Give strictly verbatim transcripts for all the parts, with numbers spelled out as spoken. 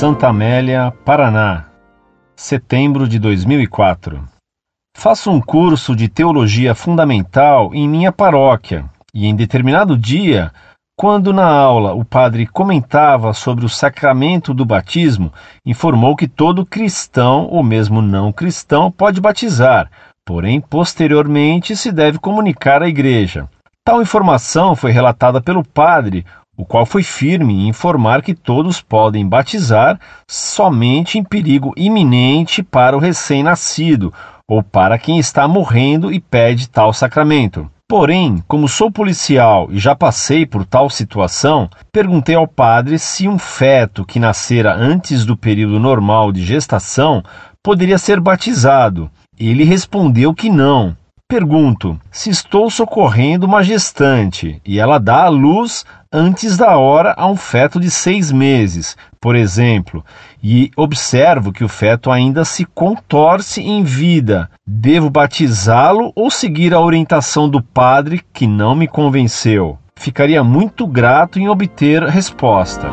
Santa Amélia, Paraná, setembro de dois mil e quatro. Faço um curso de teologia fundamental em minha paróquia e, em determinado dia, quando na aula o padre comentava sobre o sacramento do batismo, informou que todo cristão ou mesmo não cristão pode batizar, porém, posteriormente se deve comunicar à igreja. Tal informação foi relatada pelo padre, o qual foi firme em informar que todos podem batizar somente em perigo iminente para o recém-nascido ou para quem está morrendo e pede tal sacramento. Porém, como sou policial e já passei por tal situação, perguntei ao padre se um feto que nascera antes do período normal de gestação poderia ser batizado. Ele respondeu que não. Pergunto, se estou socorrendo uma gestante e ela dá à luz antes da hora a um feto de seis meses, por exemplo, e observo que o feto ainda se contorce em vida, devo batizá-lo ou seguir a orientação do padre que não me convenceu? Ficaria muito grato em obter resposta.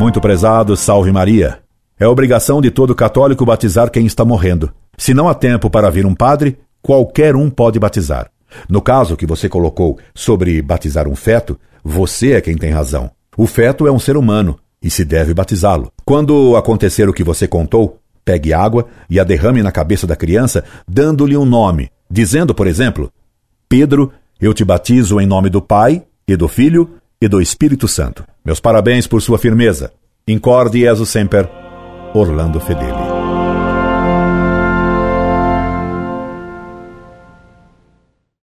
Muito prezado, salve Maria! É obrigação de todo católico batizar quem está morrendo. Se não há tempo para vir um padre, qualquer um pode batizar. No caso que você colocou sobre batizar um feto, você é quem tem razão. O feto é um ser humano e se deve batizá-lo. Quando acontecer o que você contou, pegue água e a derrame na cabeça da criança, dando-lhe um nome, dizendo, por exemplo, Pedro, eu te batizo em nome do Pai, e do Filho, e do Espírito Santo. Meus parabéns por sua firmeza. In corde Jesu semper. Orlando Fedeli.